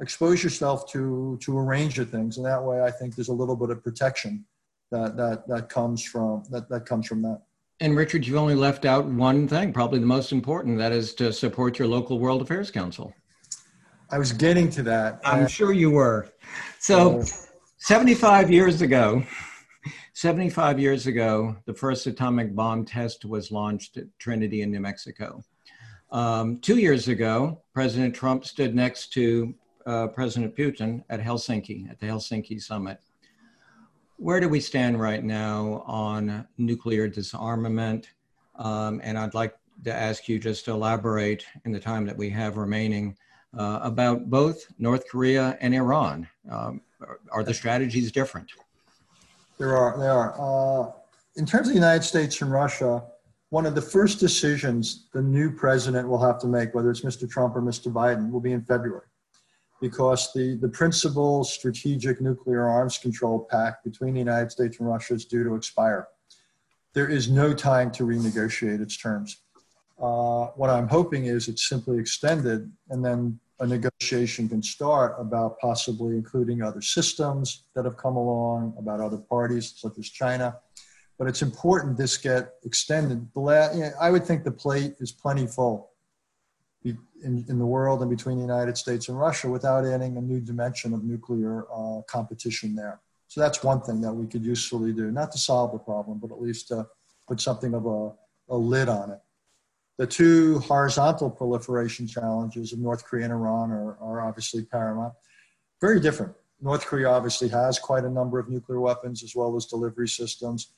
Expose yourself to a range of things. And that way I think there's a little bit of protection that comes from that. And Richard, you only left out one thing, probably the most important, that is to support your local World Affairs Council. I was getting to that. I'm sure you were. So 75 years ago, the first atomic bomb test was launched at Trinity in New Mexico. 2 years ago, President Trump stood next to President Putin at Helsinki, at the Helsinki summit. Where do we stand right now on nuclear disarmament? And I'd like to ask you just to elaborate in the time that we have remaining about both North Korea and Iran. Are the strategies different? There are. In terms of the United States and Russia, one of the first decisions the new president will have to make, whether it's Mr. Trump or Mr. Biden, will be in February, because the principal strategic nuclear arms control pact between the United States and Russia is due to expire. There is no time to renegotiate its terms. What I'm hoping is it's simply extended and then a negotiation can start about possibly including other systems that have come along, about other parties such as China. But it's important this get extended. I would think the plate is plenty full in the world and between the United States and Russia without adding a new dimension of nuclear competition there. So that's one thing that we could usefully do, not to solve the problem, but at least to put something of a lid on it. The two horizontal proliferation challenges of North Korea and Iran are obviously paramount. Very different. North Korea obviously has quite a number of nuclear weapons as well as delivery systems.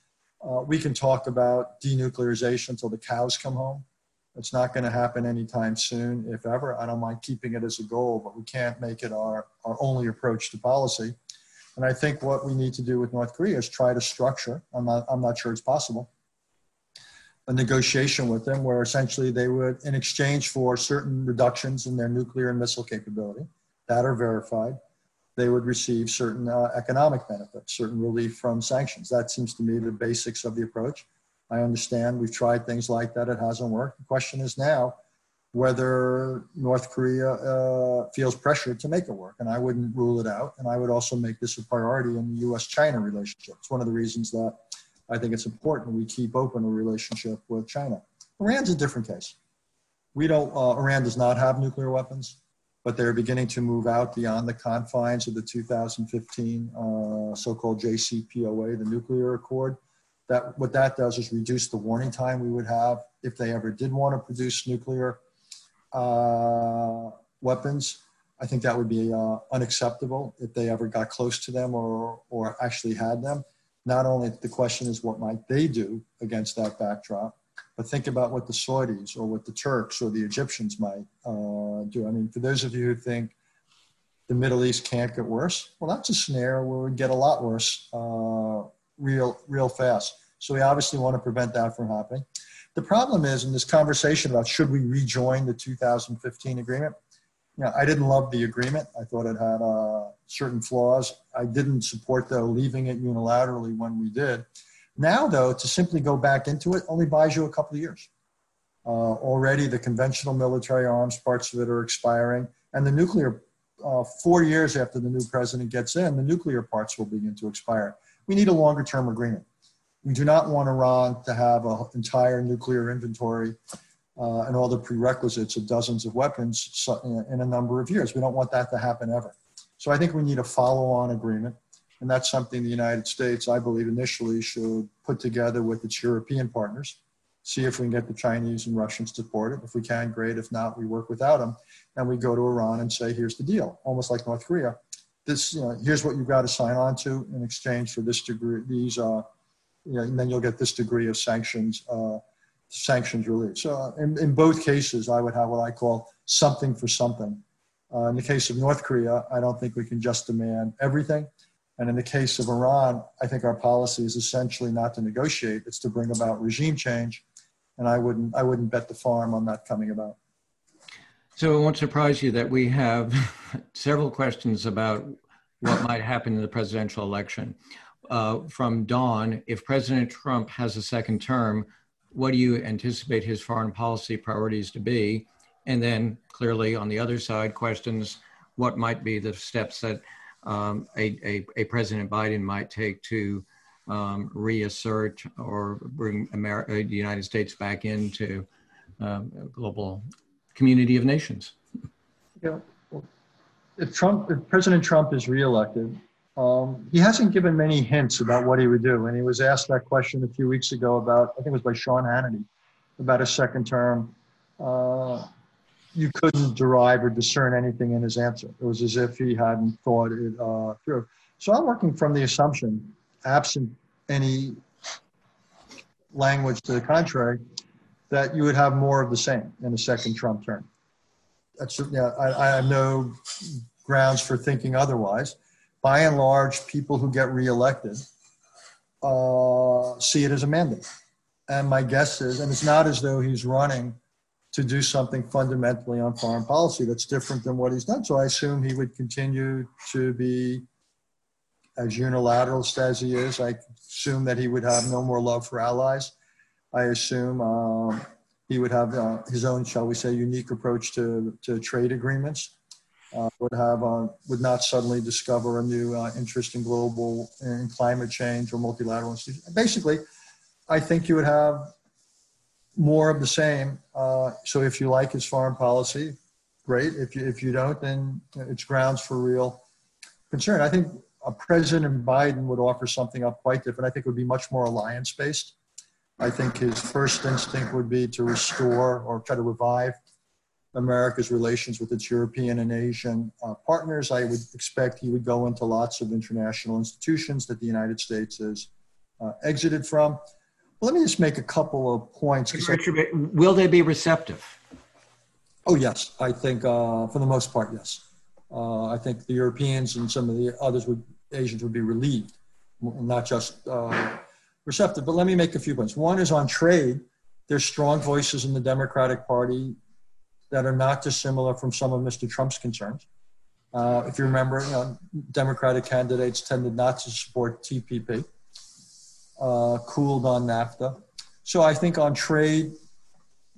We can talk about denuclearization until the cows come home. It's not going to happen anytime soon, if ever. I don't mind keeping it as a goal, but we can't make it our only approach to policy. And I think what we need to do with North Korea is try to structure, I'm not sure it's possible, a negotiation with them where essentially they would, in exchange for certain reductions in their nuclear and missile capability that are verified, they would receive certain economic benefits, certain relief from sanctions. That seems to me the basics of the approach. I understand we've tried things like that. It hasn't worked. The question is now whether North Korea feels pressure to make it work. And I wouldn't rule it out. And I would also make this a priority in the U.S.-China relationship. It's one of the reasons that I think it's important we keep open a relationship with China. Iran's a different case. Iran does not have nuclear weapons, but they're beginning to move out beyond the confines of the 2015 so-called JCPOA, the nuclear accord. That what that does is reduce the warning time we would have if they ever did want to produce nuclear weapons. I think that would be unacceptable if they ever got close to them or actually had them. Not only the question is what might they do against that backdrop, but think about what the Saudis or what the Turks or the Egyptians might do. I mean, for those of you who think the Middle East can't get worse, well, that's a scenario where it would get a lot worse real fast. So we obviously want to prevent that from happening. The problem is in this conversation about should we rejoin the 2015 agreement, I didn't love the agreement. I thought it had certain flaws. I didn't support, though, leaving it unilaterally when we did. Now, though, to simply go back into it only buys you a couple of years. Already the conventional military arms parts of it are expiring, and the nuclear, 4 years after the new president gets in, the nuclear parts will begin to expire. We need a longer-term agreement. We do not want Iran to have an entire nuclear inventory and all the prerequisites of dozens of weapons in a number of years. We don't want that to happen ever. So I think we need a follow-on agreement, and that's something the United States, I believe, initially should put together with its European partners, see if we can get the Chinese and Russians to support it. If we can, great. If not, we work without them, and we go to Iran and say, here's the deal, almost like North Korea. This, here's what you've got to sign on to in exchange for this degree, and then you'll get this degree of sanctions sanctions relief. So in both cases, I would have what I call something for something. In the case of North Korea, I don't think we can just demand everything. And in the case of Iran, I think our policy is essentially not to negotiate, it's to bring about regime change. And I wouldn't bet the farm on that coming about. So it won't surprise you that we have several questions about what might happen in the presidential election. From Dawn, if President Trump has a second term, what do you anticipate his foreign policy priorities to be? And then clearly on the other side, questions, what might be the steps that a President Biden might take to reassert or bring America, the United States back into a global community of nations? Yeah. Well, if President Trump is reelected, he hasn't given many hints about what he would do. And he was asked that question a few weeks ago about, I think it was by Sean Hannity, about a second term. You couldn't derive or discern anything in his answer. It was as if he hadn't thought it through. So I'm working from the assumption, absent any language to the contrary, that you would have more of the same in a second Trump term. That's, yeah, I have no grounds for thinking otherwise. By and large, people who get reelected see it as a mandate. And my guess is, and it's not as though he's running to do something fundamentally on foreign policy that's different than what he's done. So I assume he would continue to be as unilateral as he is. I assume that he would have no more love for allies. I assume he would have his own, shall we say, unique approach to trade agreements. Would not suddenly discover a new interest in global and climate change or multilateral institutions. Basically, I think you would have more of the same. So if you like his foreign policy, great. If you don't, then it's grounds for real concern. I think President Biden would offer something up quite different. I think it would be much more alliance-based. I think his first instinct would be to restore or try to revive America's relations with its European and Asian partners. I would expect he would go into lots of international institutions that the United States has exited from. Let me just make a couple of points. Will they be receptive? Oh, yes. I think for the most part, yes. I think the Europeans and some of the others, Asians would be relieved, not just receptive. But let me make a few points. One is on trade. There's strong voices in the Democratic Party that are not dissimilar from some of Mr. Trump's concerns. If you remember, Democratic candidates tended not to support TPP. Cooled on NAFTA. So I think on trade,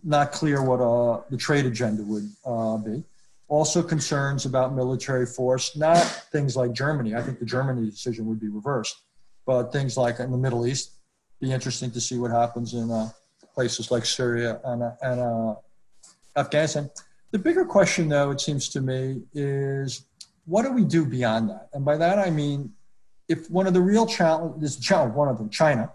not clear what the trade agenda would be. Also concerns about military force, not things like Germany. I think the Germany decision would be reversed, but things like in the Middle East, be interesting to see what happens in places like Syria and Afghanistan. The bigger question though, it seems to me, is what do we do beyond that? And by that I mean, if one of the real challenges, one of them, China,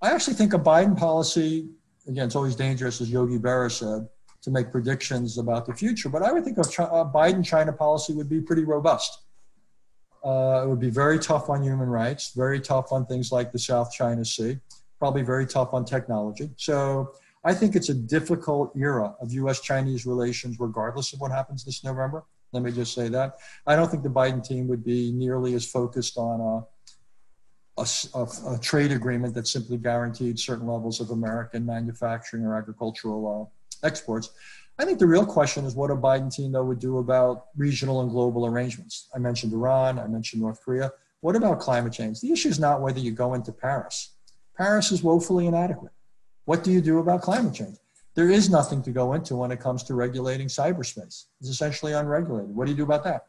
I actually think a Biden policy, again, it's always dangerous, as Yogi Berra said, to make predictions about the future, but I would think a Biden-China policy would be pretty robust. It would be very tough on human rights, very tough on things like the South China Sea, probably very tough on technology. So I think it's a difficult era of U.S.-Chinese relations, regardless of what happens this November. Let me just say that. I don't think the Biden team would be nearly as focused on a trade agreement that simply guaranteed certain levels of American manufacturing or agricultural exports. I think the real question is what a Biden team, though, would do about regional and global arrangements. I mentioned Iran. I mentioned North Korea. What about climate change? The issue is not whether you go into Paris. Paris is woefully inadequate. What do you do about climate change? There is nothing to go into when it comes to regulating cyberspace. It's essentially unregulated. What do you do about that?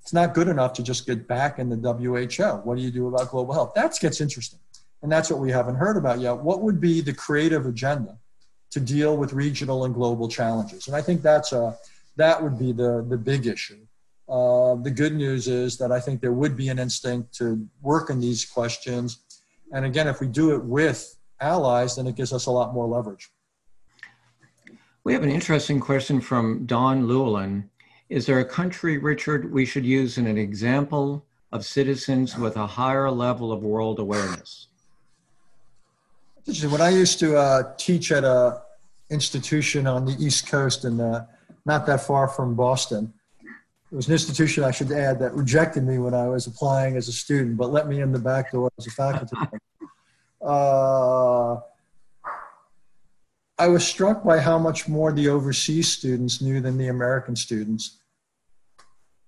It's not good enough to just get back in the WHO. What do you do about global health? That gets interesting. And that's what we haven't heard about yet. What would be the creative agenda to deal with regional and global challenges? And I think that would be the big issue. The good news is that I think there would be an instinct to work on these questions. And again, if we do it with allies, then it gives us a lot more leverage. We have an interesting question from Don Llewellyn. Is there a country, Richard, we should use in an example of citizens with a higher level of world awareness? When I used to teach at a institution on the East Coast and not that far from Boston, it was an institution, I should add, that rejected me when I was applying as a student, but let me in the back door as a faculty member. I was struck by how much more the overseas students knew than the American students,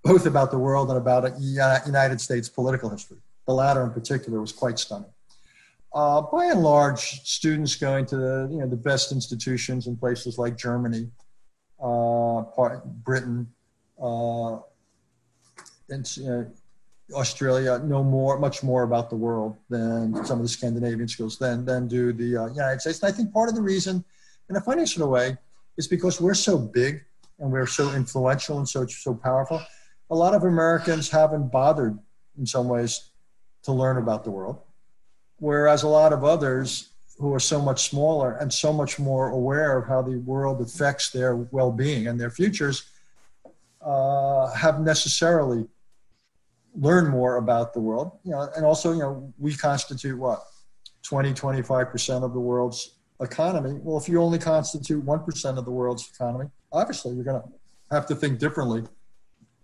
both about the world and about United States political history. The latter in particular was quite stunning. By and large, students going to the best institutions in places like Germany, Britain, and Australia know much more about the world than some of the Scandinavian schools than do the United States. And I think part of the reason, in a funny sort of way, is because we're so big and we're so influential and so powerful. A lot of Americans haven't bothered, in some ways, to learn about the world, whereas a lot of others who are so much smaller and so much more aware of how the world affects their well-being and their futures have necessarily learn more about the world, and also, we constitute what, 20-25% of the world's economy. Well, if you only constitute 1% of the world's economy, obviously you're going to have to think differently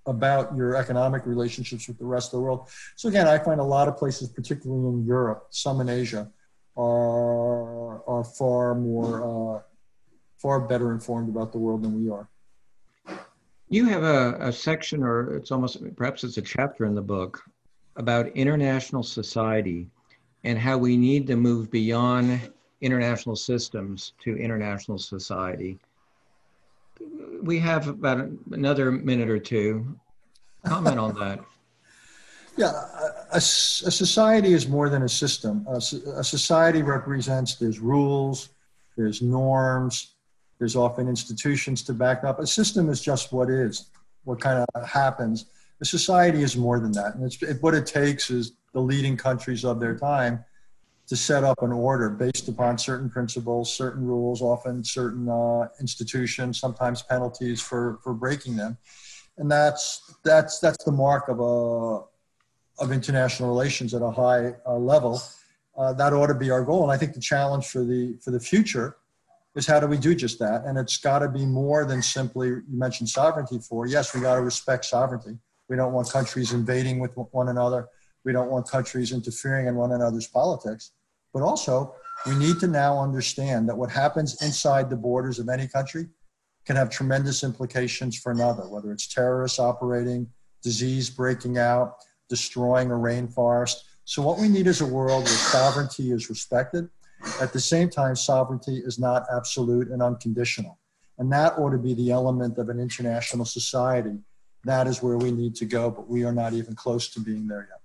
about your economic relationships with the rest of the world. So again, I find a lot of places, particularly in Europe, some in Asia, are far better informed about the world than we are. You have a section, or it's almost, perhaps it's a chapter in the book, about international society and how we need to move beyond international systems to international society. We have about another minute or two. Comment on that. Yeah, a society is more than a system. A society represents, there's rules, there's norms, there's often institutions to back up. A system is just what is, what kind of happens. A society is more than that. And what it takes is the leading countries of their time to set up an order based upon certain principles, certain rules, often certain institutions, sometimes penalties for breaking them. And that's the mark of international relations at a high level. That ought to be our goal. And I think the challenge for the future is how do we do just that? And it's got to be more than simply, you mentioned sovereignty before. Yes, we got to respect sovereignty. We don't want countries invading with one another. We don't want countries interfering in one another's politics. But also, we need to now understand that what happens inside the borders of any country can have tremendous implications for another, whether it's terrorists operating, disease breaking out, destroying a rainforest. So what we need is a world where sovereignty is respected. At the same time, sovereignty is not absolute and unconditional. And that ought to be the element of an international society. That is where we need to go, but we are not even close to being there yet.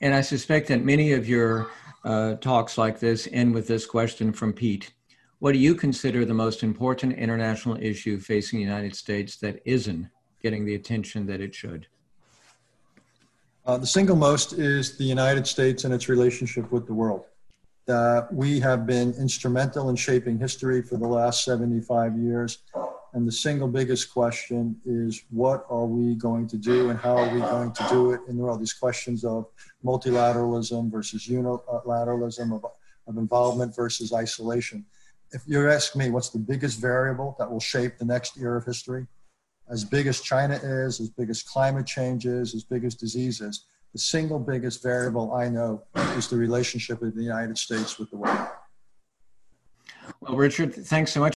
And I suspect that many of your talks like this end with this question from Pete. What do you consider the most important international issue facing the United States that isn't getting the attention that it should? The single most is the United States and its relationship with the world. That we have been instrumental in shaping history for the last 75 years. And the single biggest question is, what are we going to do and how are we going to do it in the world? These questions of multilateralism versus unilateralism, of involvement versus isolation. If you ask me what's the biggest variable that will shape the next era of history, as big as China is, as big as climate change is, as big as disease is, the single biggest variable I know is the relationship of the United States with the world. Well, Richard, thanks so much.